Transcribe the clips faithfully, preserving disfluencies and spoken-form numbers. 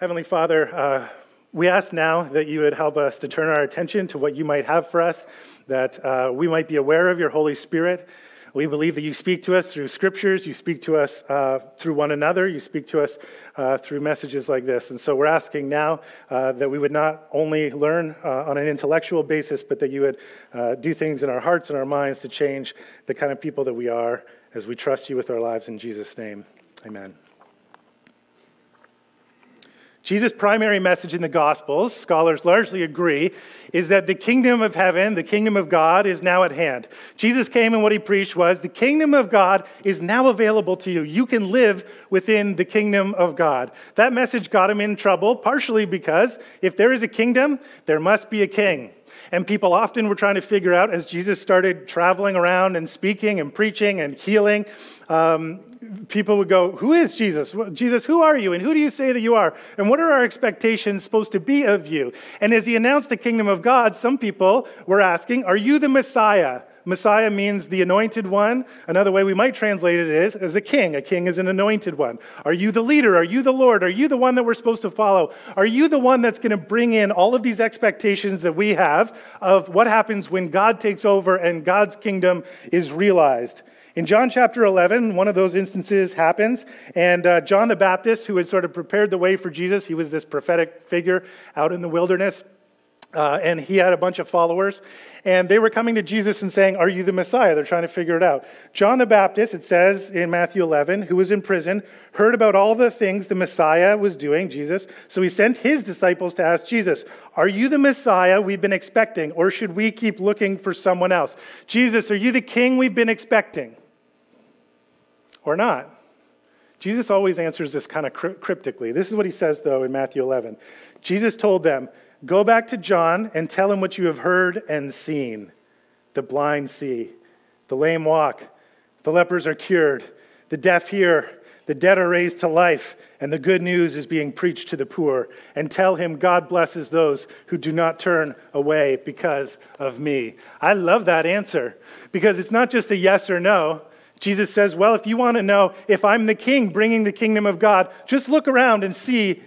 Heavenly Father, uh, we ask now that you would help us to turn our attention to what you might have for us, that uh, we might be aware of your Holy Spirit. We believe that you speak to us through scriptures, you speak to us uh, through one another, you speak to us uh, through messages like this. And so we're asking now uh, that we would not only learn uh, on an intellectual basis, but that you would uh, do things in our hearts and our minds to change the kind of people that we are as we trust you with our lives in Jesus' name. Amen. Jesus' primary message in the Gospels, scholars largely agree, is that the kingdom of heaven, the kingdom of God, is now at hand. Jesus came and what he preached was, the kingdom of God is now available to you. You can live within the kingdom of God. That message got him in trouble, partially because if there is a kingdom, there must be a king. And people often were trying to figure out, as Jesus started traveling around and speaking and preaching and healing, um, people would go, who is Jesus? Jesus, who are you? And who do you say that you are? And what are our expectations supposed to be of you? And as he announced the kingdom of God, some people were asking, are you the Messiah? Messiah means the anointed one. Another way we might translate it is as a king. A king is an anointed one. Are you the leader? Are you the Lord? Are you the one that we're supposed to follow? Are you the one that's going to bring in all of these expectations that we have of what happens when God takes over and God's kingdom is realized? In John chapter eleven, one of those instances happens, and uh, John the Baptist, who had sort of prepared the way for Jesus, he was this prophetic figure out in the wilderness, Uh, and he had a bunch of followers, and they were coming to Jesus and saying, are you the Messiah? They're trying to figure it out. John the Baptist, it says in Matthew eleven, who was in prison, heard about all the things the Messiah was doing, Jesus, so he sent his disciples to ask Jesus, are you the Messiah we've been expecting, or should we keep looking for someone else? Jesus, are you the king we've been expecting? Or not? Jesus always answers this kind of cryptically. This is what he says, though, in Matthew eleven. Jesus told them, go back to John and tell him what you have heard and seen. The blind see, the lame walk, the lepers are cured, the deaf hear, the dead are raised to life, and the good news is being preached to the poor. And tell him God blesses those who do not turn away because of me. I love that answer because it's not just a yes or no. Jesus says, well, if you want to know if I'm the king bringing the kingdom of God, just look around and see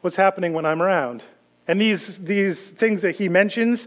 what's happening when I'm around. And these, these things that he mentions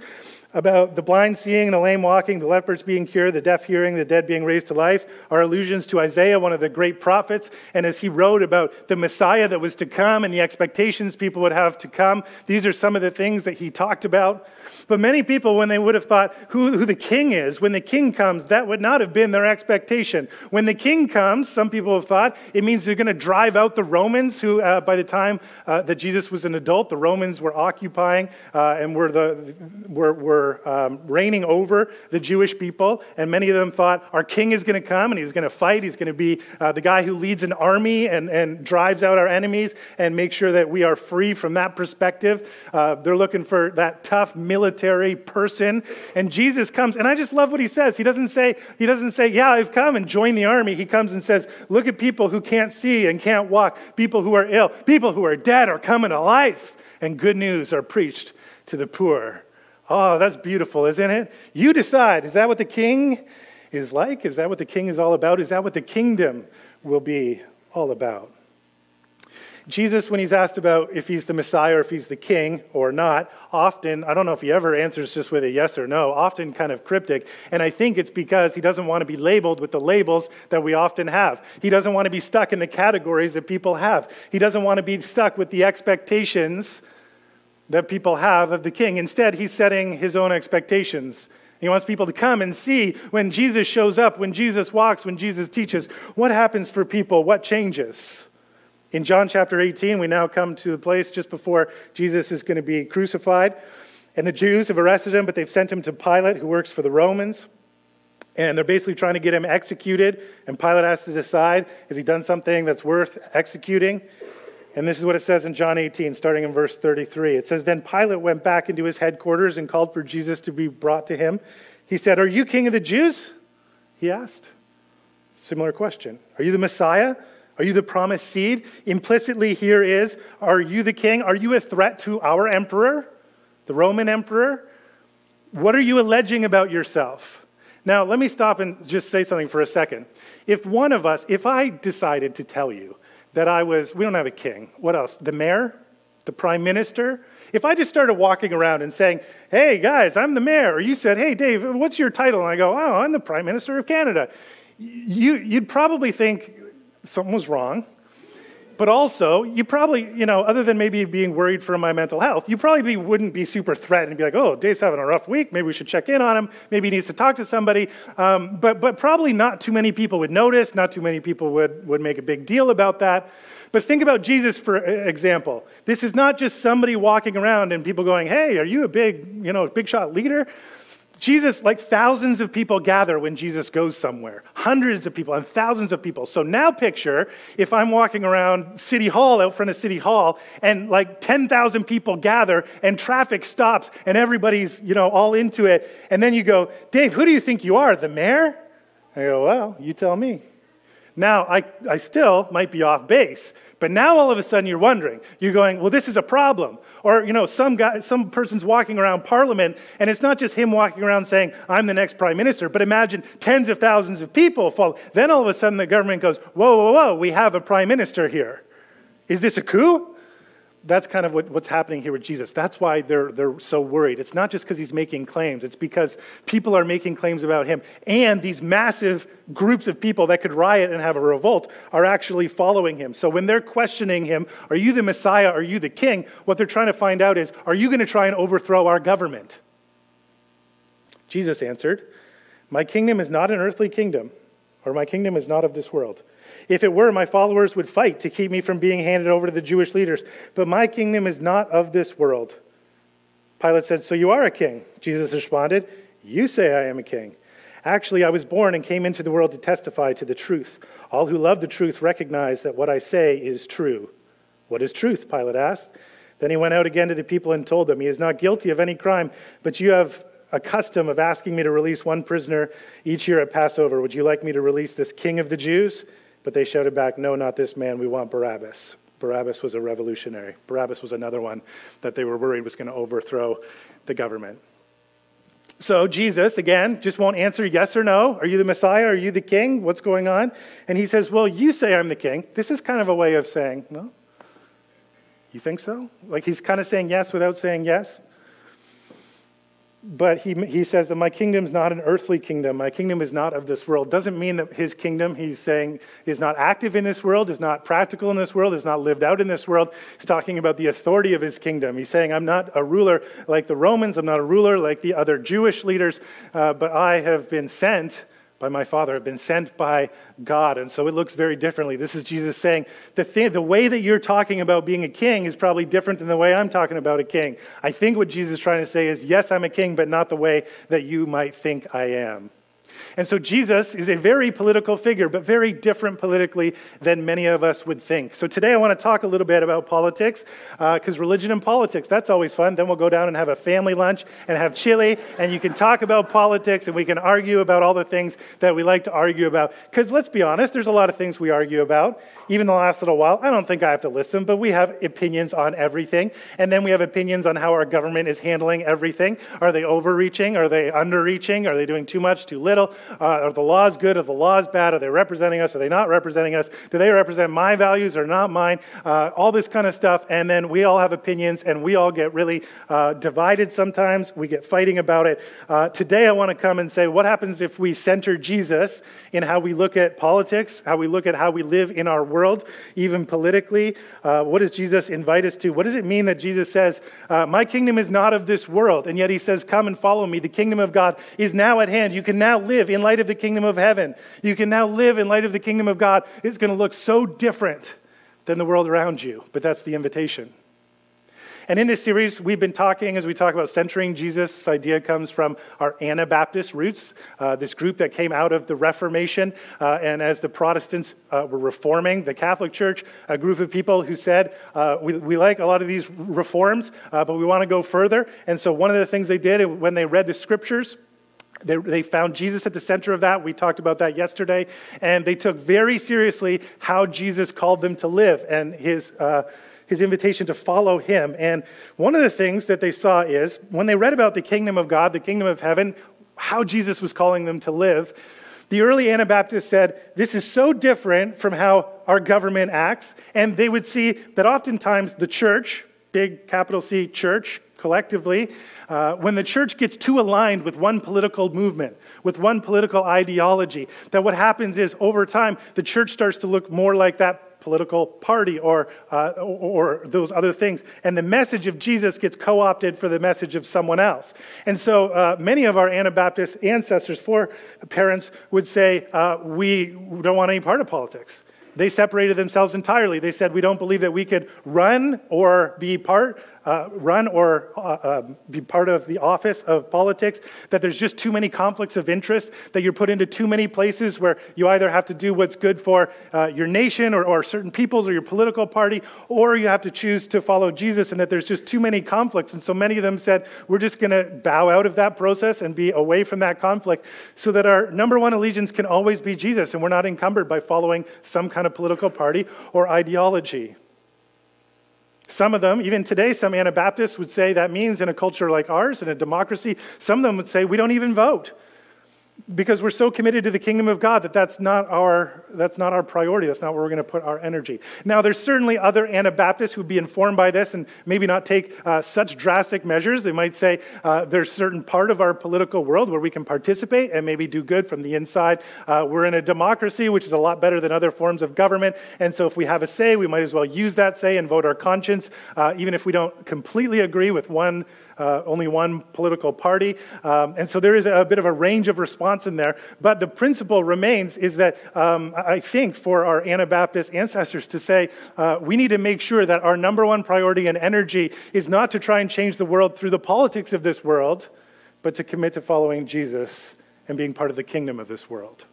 about the blind seeing, the lame walking, the lepers being cured, the deaf hearing, the dead being raised to life are allusions to Isaiah, one of the great prophets. And as he wrote about the Messiah that was to come and the expectations people would have to come, these are some of the things that he talked about. But many people, when they would have thought who, who the king is, when the king comes, that would not have been their expectation. When the king comes, some people have thought, it means they're going to drive out the Romans, who uh, by the time uh, that Jesus was an adult, the Romans were occupying uh, and were, the, were, were um, reigning over the Jewish people. And many of them thought, our king is going to come and he's going to fight. He's going to be uh, the guy who leads an army and, and drives out our enemies and make sure that we are free from that perspective. Uh, they're looking for that tough military person, and Jesus comes, and I just love what he says. He doesn't say, he doesn't say, yeah, I've come and joined the army. He comes and says, look at people who can't see and can't walk, people who are ill, people who are dead are coming to life, and good news are preached to the poor. Oh, that's beautiful, isn't it? You decide, is that what the king is like? Is that what the king is all about? Is that what the kingdom will be all about? Jesus, when he's asked about if he's the Messiah or if he's the king or not, often, I don't know if he ever answers just with a yes or no, often kind of cryptic. And I think it's because he doesn't want to be labeled with the labels that we often have. He doesn't want to be stuck in the categories that people have. He doesn't want to be stuck with the expectations that people have of the king. Instead, he's setting his own expectations. He wants people to come and see when Jesus shows up, when Jesus walks, when Jesus teaches, what happens for people, what changes. In John chapter eighteen, we now come to the place just before Jesus is going to be crucified. And the Jews have arrested him, but they've sent him to Pilate, who works for the Romans. And they're basically trying to get him executed. And Pilate has to decide, has he done something that's worth executing? And this is what it says in John eighteen, starting in verse thirty-three. It says, then Pilate went back into his headquarters and called for Jesus to be brought to him. He said, are you king of the Jews? He asked. Similar question. Are you the Messiah? Are you the promised seed? Implicitly here is, are you the king? Are you a threat to our emperor, the Roman emperor? What are you alleging about yourself? Now, let me stop and just say something for a second. If one of us, if I decided to tell you that I was, we don't have a king. What else? The mayor? the prime minister. If I just started walking around and saying, hey, guys, I'm the mayor, or you said, hey, Dave, what's your title? And I go, oh, I'm the prime minister of Canada. You, you'd probably think something was wrong. But also, you probably, you know, other than maybe being worried for my mental health, you probably be, wouldn't be super threatened and be like, oh, Dave's having a rough week. Maybe we should check in on him. Maybe he needs to talk to somebody. Um, but but probably not too many people would notice. Not too many people would, would make a big deal about that. But think about Jesus, for example. This is not just somebody walking around and people going, hey, are you a big, you know, big shot leader? Jesus, like thousands of people gather when Jesus goes somewhere. Hundreds of people and thousands of people. So now picture if I'm walking around City Hall, out front of City Hall, and like ten thousand people gather and traffic stops and everybody's, you know, all into it. And then you go, Dave, who do you think you are, the mayor? I go, well, you tell me. Now, I, I still might be off base, but now all of a sudden you're wondering. You're going, well, this is a problem. Or, you know, some guy, some person's walking around Parliament, and it's not just him walking around saying, I'm the next prime minister, but imagine tens of thousands of people follow. Then all of a sudden the government goes, whoa, whoa, whoa, we have a prime minister here. Is this a coup? That's kind of what, what's happening here with Jesus. That's why they're, they're so worried. It's not just because he's making claims. It's because people are making claims about him. And these massive groups of people that could riot and have a revolt are actually following him. So when they're questioning him, are you the Messiah? Are you the king? What they're trying to find out is, are you going to try and overthrow our government? Jesus answered, my kingdom is not an earthly kingdom, or my kingdom is not of this world. If it were, my followers would fight to keep me from being handed over to the Jewish leaders. But my kingdom is not of this world. Pilate said, so you are a king. Jesus responded, you say I am a king. Actually, I was born and came into the world to testify to the truth. All who love the truth recognize that what I say is true. What is truth? Pilate asked. Then he went out again to the people and told them, he is not guilty of any crime, but you have a custom of asking me to release one prisoner each year at Passover. Would you like me to release this king of the Jews? But they shouted back, no, not this man, we want Barabbas. Barabbas was a revolutionary. Barabbas was another one that they were worried was going to overthrow the government. So Jesus, again, just won't answer yes or no. Are you the Messiah? Are you the king? What's going on? And he says, well, you say I'm the king. This is kind of a way of saying, no, you think so? Like he's kind of saying yes without saying yes. But he he says that my kingdom is not an earthly kingdom. My kingdom is not of this world. Doesn't mean that his kingdom, he's saying, is not active in this world, is not practical in this world, is not lived out in this world. He's talking about the authority of his kingdom. He's saying, I'm not a ruler like the Romans. I'm not a ruler like the other Jewish leaders. Uh, but I have been sent by my Father. I've been sent by God. And so it looks very differently. This is Jesus saying, the thing, the way that you're talking about being a king is probably different than the way I'm talking about a king. I think what Jesus is trying to say is, yes, I'm a king, but not the way that you might think I am. And so Jesus is a very political figure, but very different politically than many of us would think. So today I want to talk a little bit about politics, because uh, religion and politics, that's always fun. Then we'll go down and have a family lunch and have chili, and you can talk about politics, and we can argue about all the things that we like to argue about. Because let's be honest, there's a lot of things we argue about. Even the last little while, I don't think I have to listen, but we have opinions on everything. And then we have opinions on how our government is handling everything. Are they overreaching? Are they underreaching? Are they doing too much, too little? Uh, are the laws good? Are the laws bad? Are they representing us? Are they not representing us? Do they represent my values or not mine? Uh, all this kind of stuff. And then we all have opinions and we all get really uh, divided sometimes. We get fighting about it. Uh, today I want to come and say, what happens if we center Jesus in how we look at politics, how we look at how we live in our world, even politically? Uh, what does Jesus invite us to? What does it mean that Jesus says, uh, my kingdom is not of this world, and yet he says, come and follow me. The kingdom of God is now at hand. You can now live in light of the kingdom of heaven. You can now live in light of the kingdom of God. It's going to look so different than the world around you, but that's the invitation. And in this series, we've been talking, as we talk about centering Jesus, this idea comes from our Anabaptist roots, uh, this group that came out of the Reformation. Uh, and as the Protestants uh, were reforming the Catholic Church, a group of people who said, uh, we, we like a lot of these reforms, uh, but we want to go further. And so one of the things they did when they read the scriptures, They, they found Jesus at the center of that. We talked about that yesterday. And they took very seriously how Jesus called them to live and his, uh, his invitation to follow him. And one of the things that they saw is when they read about the kingdom of God, the kingdom of heaven, how Jesus was calling them to live, the early Anabaptists said, this is so different from how our government acts. And they would see that oftentimes the church, big capital C church collectively, uh, when the church gets too aligned with one political movement, with one political ideology, that what happens is over time, the church starts to look more like that political party or, uh, or, or those other things. And the message of Jesus gets co-opted for the message of someone else. And so uh, many of our Anabaptist ancestors, foreparents, would say, uh, we don't want any part of politics. They separated themselves entirely. They said, we don't believe that we could run or be part, uh, run or uh, uh, be part of the office of politics, that there's just too many conflicts of interest, that you're put into too many places where you either have to do what's good for uh, your nation or, or certain peoples or your political party, or you have to choose to follow Jesus, and that there's just too many conflicts. And so many of them said, we're just going to bow out of that process and be away from that conflict so that our number one allegiance can always be Jesus, and we're not encumbered by following some kind of political party or ideology. Some of them, even today, some Anabaptists would say that means in a culture like ours, in a democracy, some of them would say we don't even vote because we're so committed to the kingdom of God that that's not our, that's not our priority. That's not where we're going to put our energy. Now, there's certainly other Anabaptists who'd be informed by this and maybe not take uh, such drastic measures. They might say uh, there's certain part of our political world where we can participate and maybe do good from the inside. Uh, we're in a democracy, which is a lot better than other forms of government. And so if we have a say, we might as well use that say and vote our conscience, uh, even if we don't completely agree with one Uh, only one political party. Um, and so there is a bit of a range of response in there. But the principle remains is that um, I think for our Anabaptist ancestors to say, uh, we need to make sure that our number one priority and energy is not to try and change the world through the politics of this world, but to commit to following Jesus and being part of the kingdom of this world.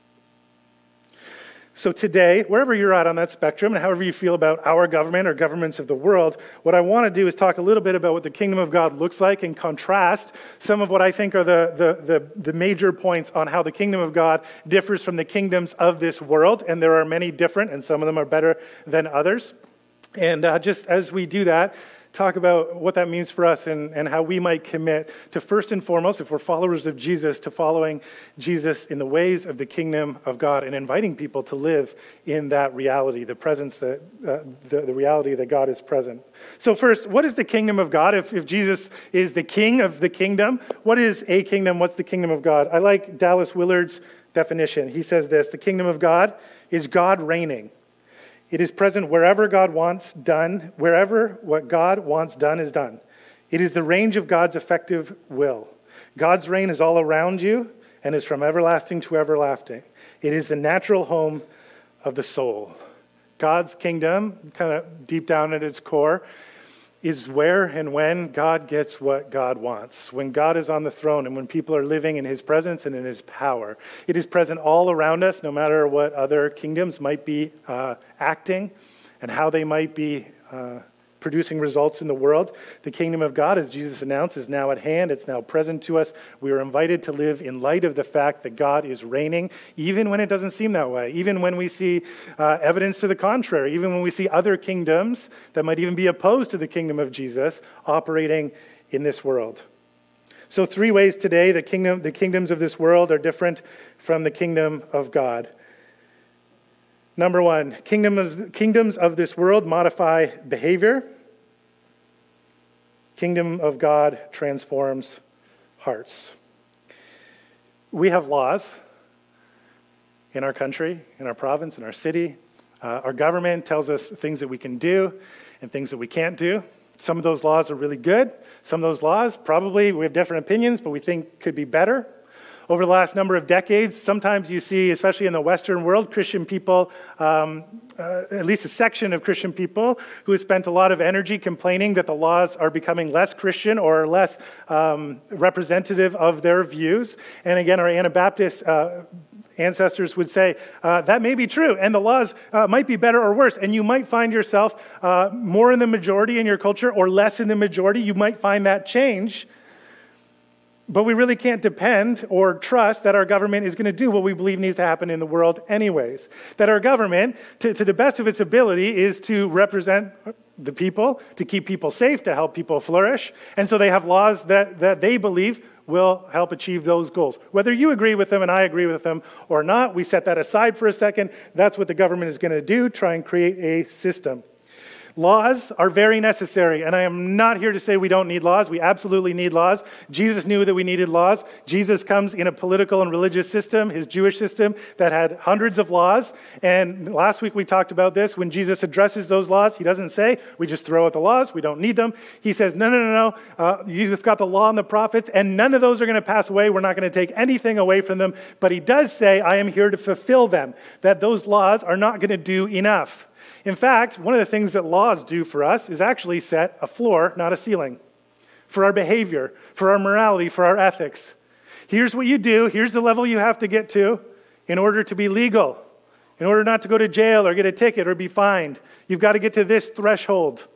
So today, wherever you're at on that spectrum and however you feel about our government or governments of the world, what I want to do is talk a little bit about what the kingdom of God looks like and contrast some of what I think are the, the, the, the major points on how the kingdom of God differs from the kingdoms of this world. And there are many different, and some of them are better than others. And uh, just as we do that, talk about what that means for us and, and how we might commit to first and foremost, if we're followers of Jesus, to following Jesus in the ways of the kingdom of God and inviting people to live in that reality, the presence, that, uh, the, the reality that God is present. So first, what is the kingdom of God? If, if Jesus is the king of the kingdom, what is a kingdom? What's the kingdom of God? I like Dallas Willard's definition. He says this: the kingdom of God is God reigning. It is present wherever God wants done, wherever what God wants done is done. It is the range of God's effective will. God's reign is all around you and is from everlasting to everlasting. It is the natural home of the soul. God's kingdom, kind of deep down at its core, is where and when God gets what God wants. When God is on the throne and when people are living in his presence and in his power. It is present all around us, no matter what other kingdoms might be uh, acting and how they might be uh, producing results in the world. The kingdom of God, as Jesus announced, is now at hand. It's now present to us. We are invited to live in light of the fact that God is reigning, even when it doesn't seem that way, even when we see uh, evidence to the contrary, even when we see other kingdoms that might even be opposed to the kingdom of Jesus operating in this world. So three ways today the kingdom, the kingdoms of this world are different from the kingdom of God. Number one, kingdom of, kingdoms of this world modify behavior. Kingdom of God transforms hearts. We have laws in our country, in our province, in our city. Uh, our government tells us things that we can do and things that we can't do. Some of those laws are really good. Some of those laws, probably, we have different opinions, but we think could be better. Over the last number of decades, sometimes you see, especially in the Western world, Christian people, um, uh, at least a section of Christian people, who have spent a lot of energy complaining that the laws are becoming less Christian or less um, representative of their views. And again, our Anabaptist uh, ancestors would say, uh, that may be true, and the laws uh, might be better or worse, and you might find yourself uh, more in the majority in your culture or less in the majority. You might find that change. But we really can't depend or trust that our government is going to do what we believe needs to happen in the world anyways. That our government, to, to the best of its ability, is to represent the people, to keep people safe, to help people flourish. And so they have laws that, that they believe will help achieve those goals. Whether you agree with them and I agree with them or not, we set that aside for a second. That's what the government is going to do, try and create a system. Laws are very necessary, and I am not here to say we don't need laws. We absolutely need laws. Jesus knew that we needed laws. Jesus comes in a political and religious system, his Jewish system, that had hundreds of laws. And last week we talked about this. When Jesus addresses those laws, he doesn't say, we just throw out the laws, we don't need them. He says, no, no, no, no. Uh, you've got the law and the prophets, and none of those are going to pass away. We're not going to take anything away from them. But he does say, I am here to fulfill them, that those laws are not going to do enough. In fact, one of the things that laws do for us is actually set a floor, not a ceiling, for our behavior, for our morality, for our ethics. Here's what you do. Here's the level you have to get to in order to be legal, in order not to go to jail or get a ticket or be fined. You've got to get to this threshold.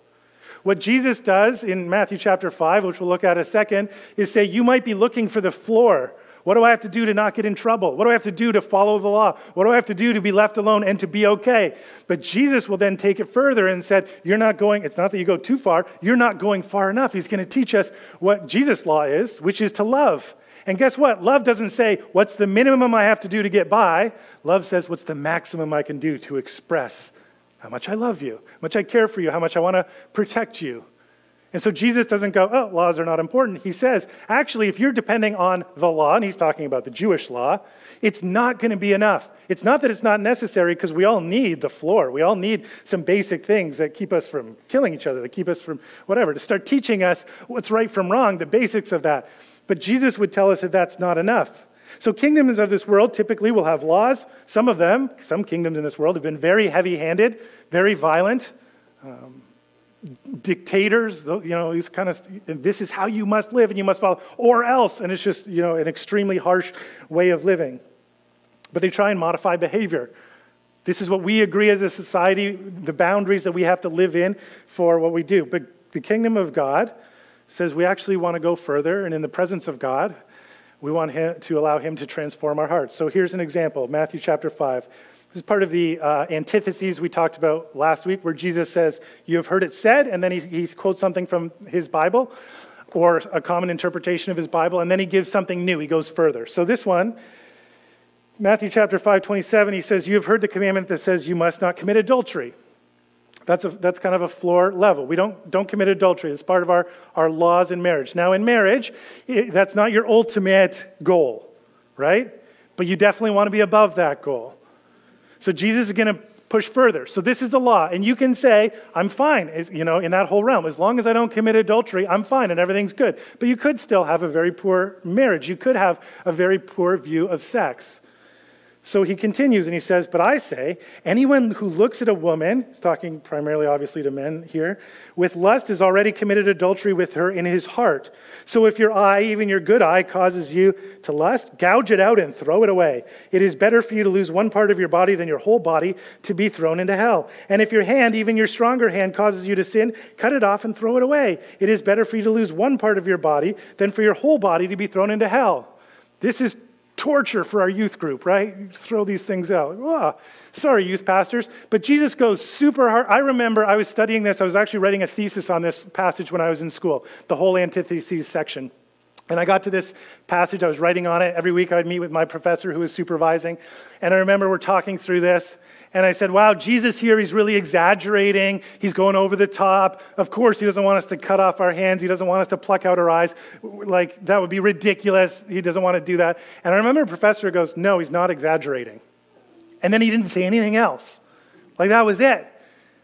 What Jesus does in Matthew chapter five, which we'll look at in a second, is say you might be looking for the floor. What do I have to do to not get in trouble? What do I have to do to follow the law? What do I have to do to be left alone and to be okay? But Jesus will then take it further and said, you're not going, it's not that you go too far, you're not going far enough. He's going to teach us what Jesus' law is, which is to love. And guess what? Love doesn't say, what's the minimum I have to do to get by? Love says, what's the maximum I can do to express how much I love you, how much I care for you, how much I want to protect you. And so Jesus doesn't go, oh, laws are not important. He says, actually, if you're depending on the law, and he's talking about the Jewish law, it's not going to be enough. It's not that it's not necessary, because we all need the floor. We all need some basic things that keep us from killing each other, that keep us from whatever, to start teaching us what's right from wrong, the basics of that. But Jesus would tell us that that's not enough. So kingdoms of this world typically will have laws. Some of them, some kingdoms in this world have been very heavy-handed, very violent, um, dictators, you know, these kind of, this is how you must live and you must follow, or else, and it's just, you know, an extremely harsh way of living. But they try and modify behavior. This is what we agree as a society, the boundaries that we have to live in for what we do. But the kingdom of God says we actually want to go further, and in the presence of God, we want him, to allow him to transform our hearts. So here's an example, Matthew chapter five. This is part of the uh, antitheses we talked about last week, where Jesus says, you have heard it said, and then he, he quotes something from his Bible, or a common interpretation of his Bible, and then he gives something new. He goes further. So this one, Matthew chapter five, twenty-seven, he says, you have heard the commandment that says you must not commit adultery. That's a, that's kind of a floor level. We don't, don't commit adultery. It's part of our, our laws in marriage. Now in marriage, it, that's not your ultimate goal, right? But you definitely want to be above that goal. So Jesus is going to push further. So this is the law. And you can say, I'm fine, as, you know, in that whole realm. As long as I don't commit adultery, I'm fine and everything's good. But you could still have a very poor marriage. You could have a very poor view of sex. So he continues and he says, but I say, anyone who looks at a woman, he's talking primarily obviously to men here, with lust has already committed adultery with her in his heart. So if your eye, even your good eye, causes you to lust, gouge it out and throw it away. It is better for you to lose one part of your body than your whole body to be thrown into hell. And if your hand, even your stronger hand, causes you to sin, cut it off and throw it away. It is better for you to lose one part of your body than for your whole body to be thrown into hell. This is torture for our youth group, right? You throw these things out. Oh, sorry, youth pastors. But Jesus goes super hard. I remember I was studying this. I was actually writing a thesis on this passage when I was in school, the whole antitheses section. And I got to this passage. I was writing on it. Every week I would meet with my professor who was supervising. And I remember we're talking through this. And I said, wow, Jesus here, he's really exaggerating. He's going over the top. Of course, he doesn't want us to cut off our hands. He doesn't want us to pluck out our eyes. Like, that would be ridiculous. He doesn't want to do that. And I remember a professor goes, no, he's not exaggerating. And then he didn't say anything else. Like, that was it. I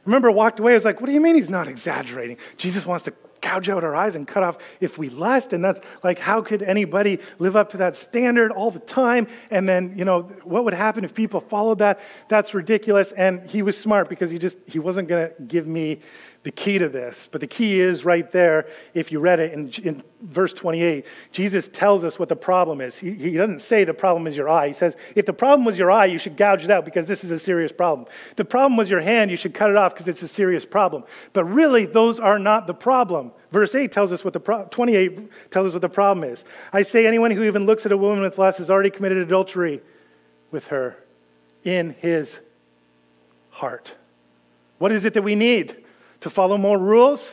remember I walked away. I was like, what do you mean he's not exaggerating? Jesus wants to gouge out our eyes and cut off if we lust. And that's like, how could anybody live up to that standard all the time? And then, you know, what would happen if people followed that? That's ridiculous. And he was smart because he just, he wasn't going to give me the key to this. But the key is right there. If you read it in, in verse twenty-eight, Jesus tells us what the problem is. He, he doesn't say the problem is your eye. He says, if the problem was your eye, you should gouge it out because this is a serious problem. If the problem was your hand, you should cut it off because it's a serious problem. But really, those are not the problem. Verse eight tells us what the pro- twenty-eight tells us what the problem is. I say anyone who even looks at a woman with lust has already committed adultery with her in his heart. What is it that we need? To follow more rules?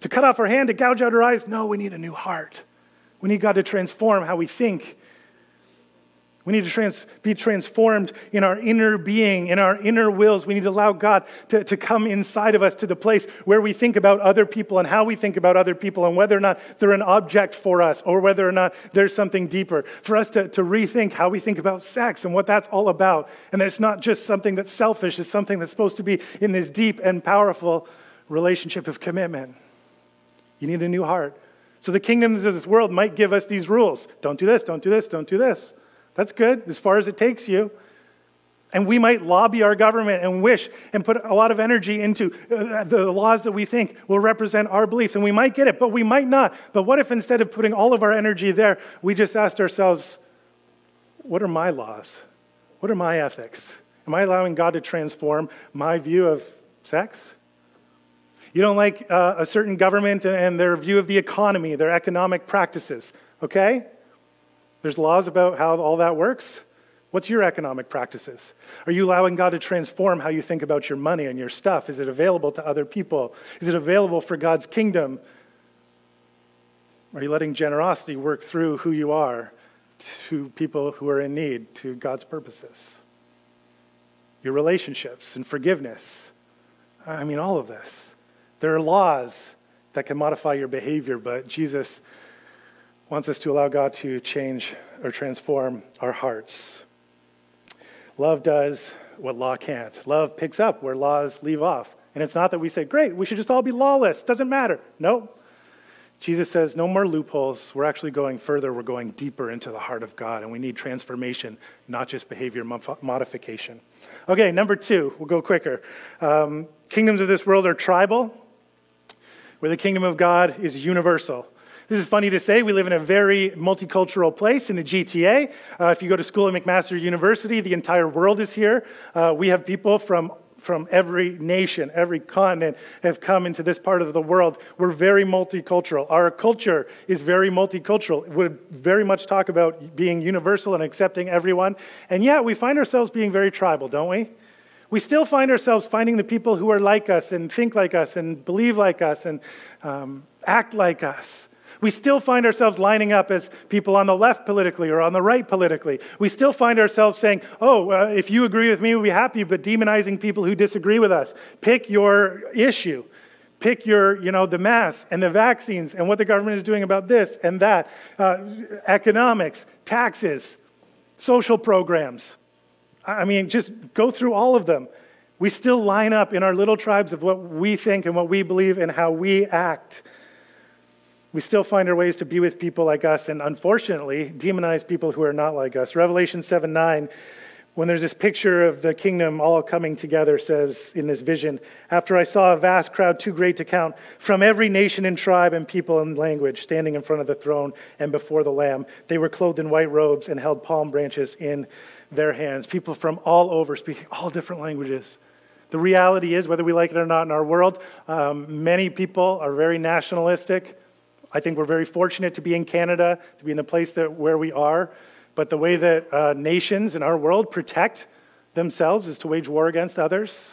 To cut off our hand, to gouge out our eyes? No, we need a new heart. We need God to transform how we think. We need to trans, be transformed in our inner being, in our inner wills. We need to allow God to, to come inside of us to the place where we think about other people and how we think about other people and whether or not they're an object for us or whether or not there's something deeper. For us to, to rethink how we think about sex and what that's all about. And that it's not just something that's selfish. It's something that's supposed to be in this deep and powerful relationship of commitment. You need a new heart. So the kingdoms of this world might give us these rules. Don't do this, don't do this, don't do this. That's good, as far as it takes you. And we might lobby our government and wish and put a lot of energy into the laws that we think will represent our beliefs. And we might get it, but we might not. But what if instead of putting all of our energy there, we just asked ourselves, what are my laws? What are my ethics? Am I allowing God to transform my view of sex? You don't like uh, a certain government and their view of the economy, their economic practices, okay? There's laws about how all that works. What's your economic practices? Are you allowing God to transform how you think about your money and your stuff? Is it available to other people? Is it available for God's kingdom? Are you letting generosity work through who you are to people who are in need, to God's purposes? Your relationships and forgiveness. I mean, all of this. There are laws that can modify your behavior, but Jesus wants us to allow God to change or transform our hearts. Love does what law can't. Love picks up where laws leave off. And it's not that we say, great, we should just all be lawless. Doesn't matter. Nope. Jesus says, no more loopholes. We're actually going further. We're going deeper into the heart of God. And we need transformation, not just behavior modification. Okay, number two. We'll go quicker. Um, kingdoms of this world are tribal, where the kingdom of God is universal. This is funny to say. We live in a very multicultural place in the G T A. Uh, if you go to school at McMaster University, the entire world is here. Uh, we have people from, from every nation, every continent have come into this part of the world. We're very multicultural. Our culture is very multicultural. We very much talk about being universal and accepting everyone. And yet we find ourselves being very tribal, don't we? We still find ourselves finding the people who are like us and think like us and believe like us and um, act like us. We still find ourselves lining up as people on the left politically or on the right politically. We still find ourselves saying, oh, uh, if you agree with me, we'll be happy, but demonizing people who disagree with us. Pick your issue. Pick your, you know, the masks and the vaccines and what the government is doing about this and that. Uh, economics, taxes, social programs. I mean, just go through all of them. We still line up in our little tribes of what we think and what we believe and how we act. We still find our ways to be with people like us and, unfortunately, demonize people who are not like us. Revelation seven nine, when there's this picture of the kingdom all coming together, says in this vision, after I saw a vast crowd too great to count from every nation and tribe and people and language standing in front of the throne and before the Lamb. They were clothed in white robes and held palm branches in their hands. People from all over speaking all different languages. The reality is, whether we like it or not in our world, um, many people are very nationalistic. I think we're very fortunate to be in Canada, to be in the place that where we are. But the way that uh, nations in our world protect themselves is to wage war against others.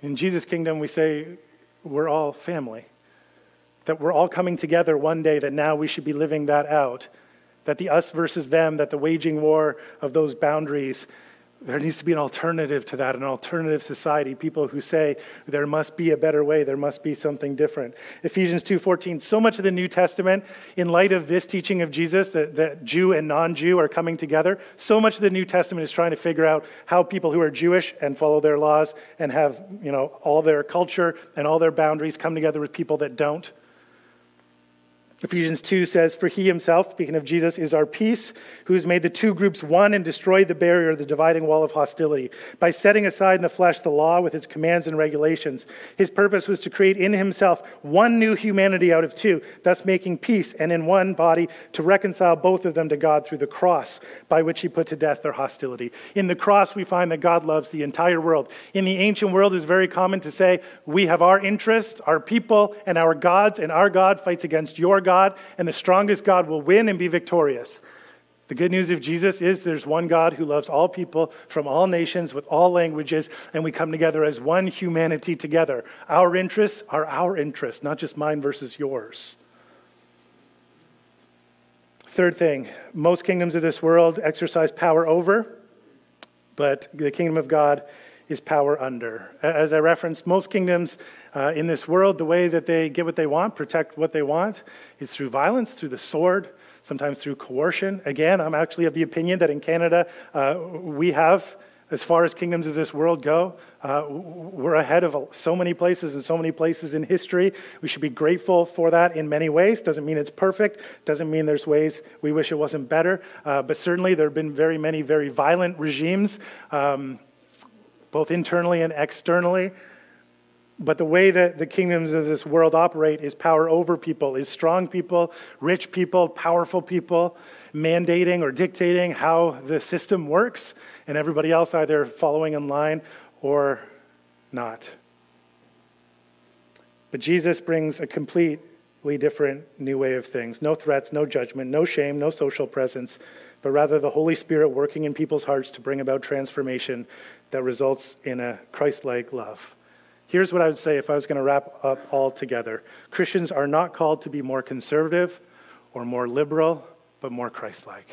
In Jesus' kingdom, we say we're all family, that we're all coming together one day, that now we should be living that out, that the us versus them, that the waging war of those boundaries, there needs to be an alternative to that, an alternative society. People who say there must be a better way, there must be something different. Ephesians two fourteen, so much of the New Testament, in light of this teaching of Jesus, that, that Jew and non-Jew are coming together, so much of the New Testament is trying to figure out how people who are Jewish and follow their laws and have, you know, all their culture and all their boundaries come together with people that don't. Ephesians two says, for he himself, speaking of Jesus, is our peace, who has made the two groups one and destroyed the barrier, the dividing wall of hostility, by setting aside in the flesh the law with its commands and regulations. His purpose was to create in himself one new humanity out of two, thus making peace, and in one body to reconcile both of them to God through the cross, by which he put to death their hostility. In the cross, we find that God loves the entire world. In the ancient world, it was very common to say, we have our interests, our people, and our gods, and our God fights against your God. God, and the strongest God will win and be victorious. The good news of Jesus is there's one God who loves all people from all nations with all languages, and we come together as one humanity together. Our interests are our interests, not just mine versus yours. Third thing, most kingdoms of this world exercise power over, but the kingdom of God is power under. As I referenced, most kingdoms uh, in this world, the way that they get what they want, protect what they want, is through violence, through the sword, sometimes through coercion. Again, I'm actually of the opinion that in Canada, uh, we have, as far as kingdoms of this world go, uh, we're ahead of so many places and so many places in history. We should be grateful for that in many ways. Doesn't mean it's perfect. Doesn't mean there's ways we wish it wasn't better. Uh, but certainly there have been very many, very violent regimes, um, both internally and externally. But the way that the kingdoms of this world operate is power over people, is strong people, rich people, powerful people, mandating or dictating how the system works, and everybody else either following in line or not. But Jesus brings a completely different new way of things. No threats, no judgment, no shame, no social presence, but rather the Holy Spirit working in people's hearts to bring about transformation that results in a Christ-like love. Here's what I would say if I was going to wrap up all together. Christians are not called to be more conservative or more liberal, but more Christ-like.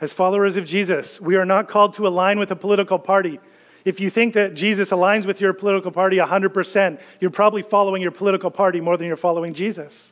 As followers of Jesus, we are not called to align with a political party. If you think that Jesus aligns with your political party one hundred percent, you're probably following your political party more than you're following Jesus.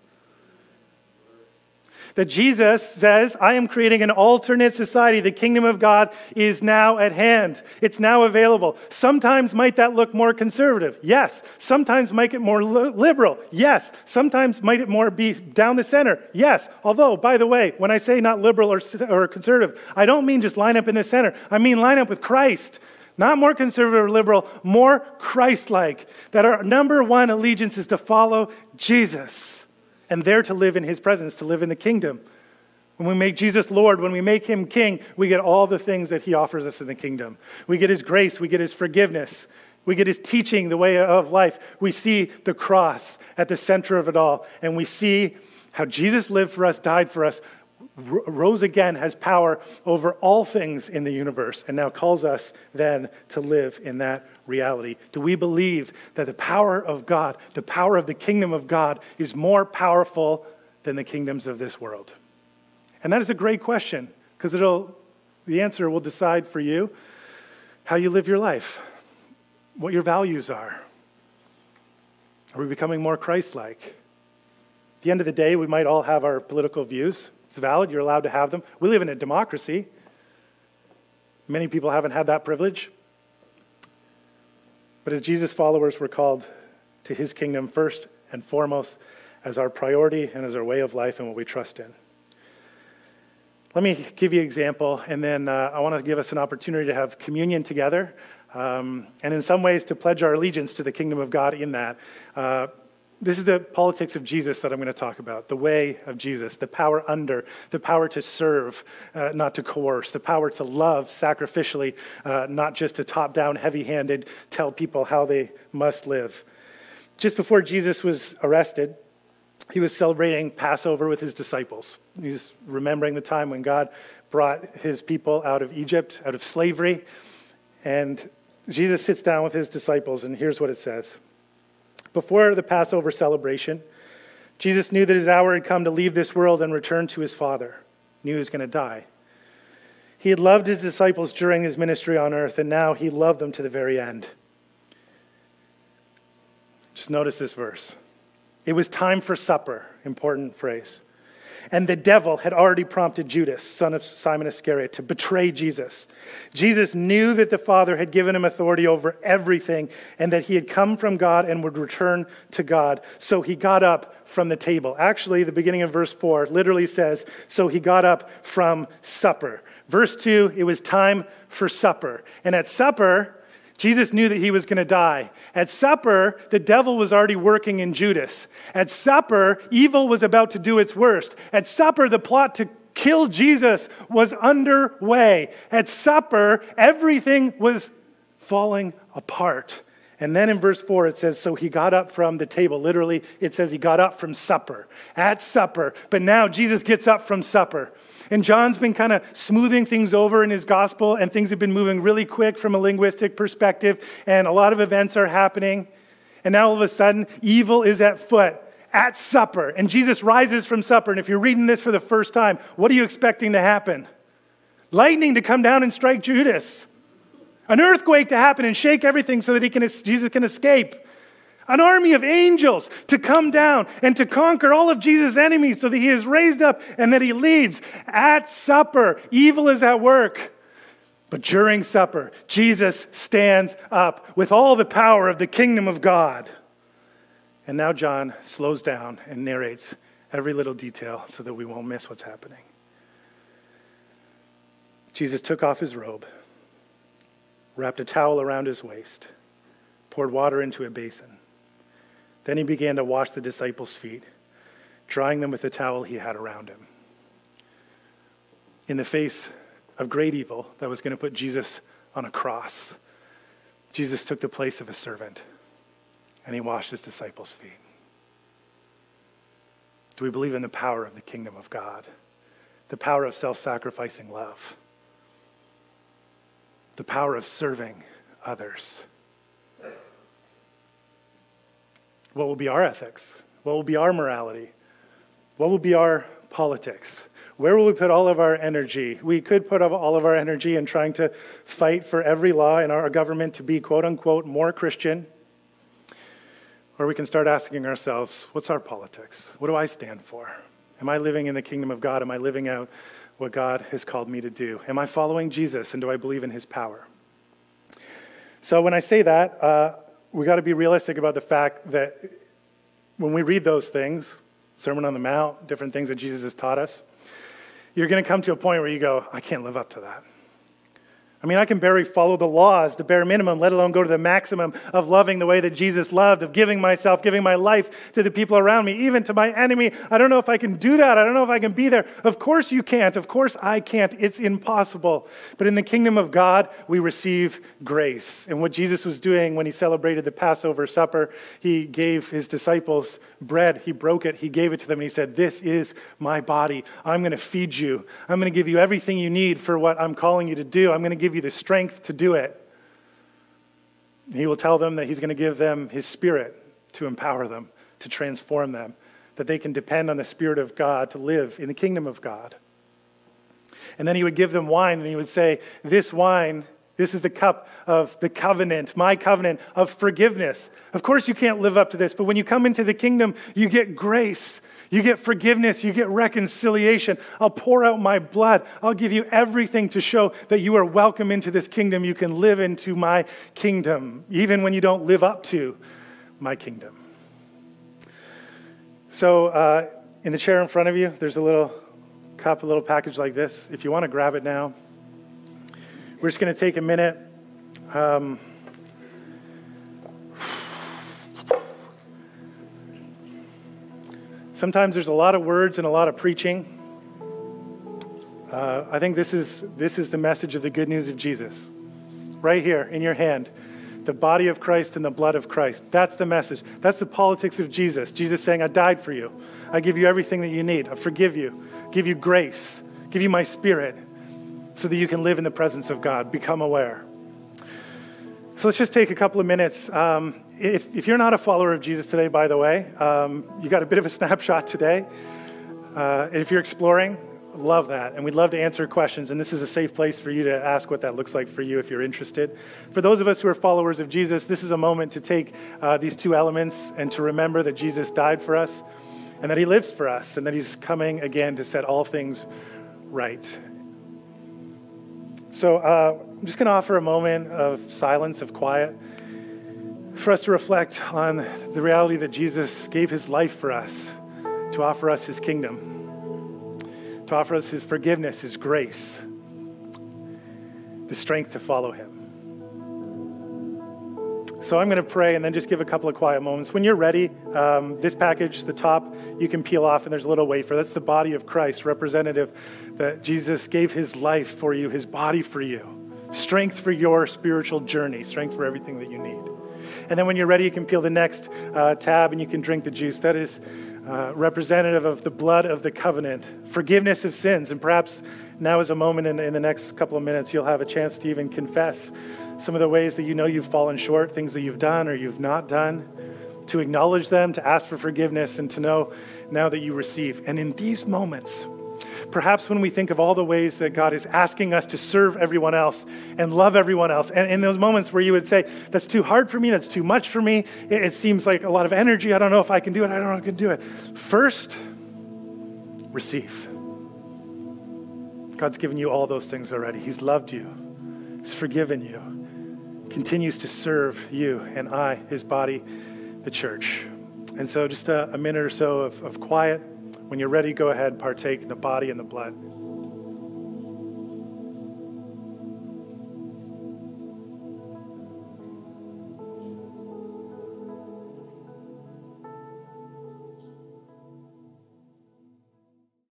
That Jesus says, I am creating an alternate society. The kingdom of God is now at hand. It's now available. Sometimes might that look more conservative? Yes. Sometimes make it more liberal? Yes. Sometimes might it more be down the center? Yes. Although, by the way, when I say not liberal or, or conservative, I don't mean just line up in the center. I mean line up with Christ. Not more conservative or liberal, more Christ-like. That our number one allegiance is to follow Jesus. And there to live in his presence, to live in the kingdom. When we make Jesus Lord, when we make him king, we get all the things that he offers us in the kingdom. We get his grace, we get his forgiveness, we get his teaching, the way of life. We see the cross at the center of it all. And we see how Jesus lived for us, died for us, rose again, has power over all things in the universe, and now calls us then to live in that reality. Do we believe that the power of God, the power of the kingdom of God, is more powerful than the kingdoms of this world? And that is a great question, because it'll, the answer will decide for you how you live your life, what your values are. Are we becoming more Christ-like? At the end of the day, we might all have our political views. It's valid. You're allowed to have them. We live in a democracy. Many people haven't had that privilege. But as Jesus' followers, we're called to his kingdom first and foremost as our priority and as our way of life and what we trust in. Let me give you an example, and then uh, I want to give us an opportunity to have communion together, um, and in some ways to pledge our allegiance to the kingdom of God in that. Uh, This is the politics of Jesus that I'm going to talk about, the way of Jesus, the power under, the power to serve, uh, not to coerce, the power to love sacrificially, uh, not just to top-down, heavy-handed, tell people how they must live. Just before Jesus was arrested, he was celebrating Passover with his disciples. He was remembering the time when God brought his people out of Egypt, out of slavery, and Jesus sits down with his disciples, and here's what it says. Before the Passover celebration, Jesus knew that his hour had come to leave this world and return to his Father. He knew he was going to die. He had loved his disciples during his ministry on earth, and now he loved them to the very end. Just notice this verse. It was time for supper, important phrase. And the devil had already prompted Judas, son of Simon Iscariot, to betray Jesus. Jesus knew that the Father had given him authority over everything and that he had come from God and would return to God. So he got up from the table. Actually, the beginning of verse four literally says, so he got up from supper. Verse two, it was time for supper. And at supper, Jesus knew that he was going to die. At supper, the devil was already working in Judas. At supper, evil was about to do its worst. At supper, the plot to kill Jesus was underway. At supper, everything was falling apart. And then in verse four, it says, so he got up from the table. Literally, it says he got up from supper. At supper. But now Jesus gets up from supper. And John's been kind of smoothing things over in his gospel, and things have been moving really quick from a linguistic perspective, and a lot of events are happening. And now all of a sudden, evil is at foot. at supper. And Jesus rises from supper. And if you're reading this for the first time, what are you expecting to happen? Lightning to come down and strike Judas. An earthquake to happen and shake everything so that he can, Jesus can escape. An army of angels to come down and to conquer all of Jesus' enemies so that he is raised up and that he leads. At supper, evil is at work. But during supper, Jesus stands up with all the power of the kingdom of God. And now John slows down and narrates every little detail so that we won't miss what's happening. Jesus took off his robe, wrapped a towel around his waist, poured water into a basin. Then he began to wash the disciples' feet, drying them with the towel he had around him. In the face of great evil that was going to put Jesus on a cross, Jesus took the place of a servant, and he washed his disciples' feet. Do we believe in the power of the kingdom of God? The power of self-sacrificing love? The power of serving others? What will be our ethics? What will be our morality? What will be our politics? Where will we put all of our energy? We could put all of our energy in trying to fight for every law in our government to be, quote unquote, more Christian. Or we can start asking ourselves, what's our politics? What do I stand for? Am I living in the kingdom of God? Am I living out what God has called me to do? Am I following Jesus, and do I believe in his power? So when I say that, uh, we got to be realistic about the fact that when we read those things, Sermon on the Mount, different things that Jesus has taught us, you're going to come to a point where you go, I can't live up to that. I mean, I can barely follow the laws, the bare minimum, let alone go to the maximum of loving the way that Jesus loved, of giving myself, giving my life to the people around me, even to my enemy. I don't know if I can do that. I don't know if I can be there. Of course you can't. Of course I can't. It's impossible. But in the kingdom of God, we receive grace. And what Jesus was doing when he celebrated the Passover supper, he gave his disciples bread. He broke it. He gave it to them. And he said, this is my body. I'm going to feed you. I'm going to give you everything you need for what I'm calling you to do. I'm going to give you the strength to do it. He will tell them that he's going to give them his spirit to empower them, to transform them, that they can depend on the Spirit of God to live in the kingdom of God. And then he would give them wine, and he would say, this wine, this is the cup of the covenant, my covenant of forgiveness. Of course you can't live up to this, but when you come into the kingdom, you get grace. You get forgiveness. You get reconciliation. I'll pour out my blood. I'll give you everything to show that you are welcome into this kingdom. You can live into my kingdom, even when you don't live up to my kingdom. So uh, in the chair in front of you, there's a little cup, a little package like this. If you want to grab it now, we're just going to take a minute. Um, Sometimes there's a lot of words and a lot of preaching. Uh, I think this is, this is the message of the good news of Jesus. Right here in your hand. The body of Christ and the blood of Christ. That's the message. That's the politics of Jesus. Jesus saying, I died for you. I give you everything that you need. I forgive you. Give you grace. Give you my spirit so that you can live in the presence of God. Become aware. So let's just take a couple of minutes. Um, if, if you're not a follower of Jesus today, by the way, um, you got a bit of a snapshot today. Uh, and if you're exploring, love that. And we'd love to answer questions. And this is a safe place for you to ask what that looks like for you if you're interested. For those of us who are followers of Jesus, this is a moment to take uh, these two elements and to remember that Jesus died for us and that he lives for us and that he's coming again to set all things right. So uh, I'm just going to offer a moment of silence, of quiet, for us to reflect on the reality that Jesus gave his life for us, to offer us his kingdom, to offer us his forgiveness, his grace, the strength to follow him. So I'm going to pray and then just give a couple of quiet moments. When you're ready, um, this package, the top, you can peel off and there's a little wafer. That's the body of Christ, representative that Jesus gave his life for you, his body for you, strength for your spiritual journey, strength for everything that you need. And then when you're ready, you can peel the next uh, tab and you can drink the juice. That is uh, representative of the blood of the covenant, forgiveness of sins. And perhaps now is a moment in, in the next couple of minutes, you'll have a chance to even confess some of the ways that you know you've fallen short, things that you've done or you've not done, to acknowledge them, to ask for forgiveness, and to know now that you receive. And in these moments, perhaps when we think of all the ways that God is asking us to serve everyone else and love everyone else, and in those moments where you would say, that's too hard for me, that's too much for me, it, it seems like a lot of energy, I don't know if I can do it, I don't know if I can do it. First, receive. God's given you all those things already. He's loved you. He's forgiven you. Continues to serve you and I, his body, the church. And so just a, a minute or so of, of quiet. When you're ready, go ahead, partake in the body and the blood.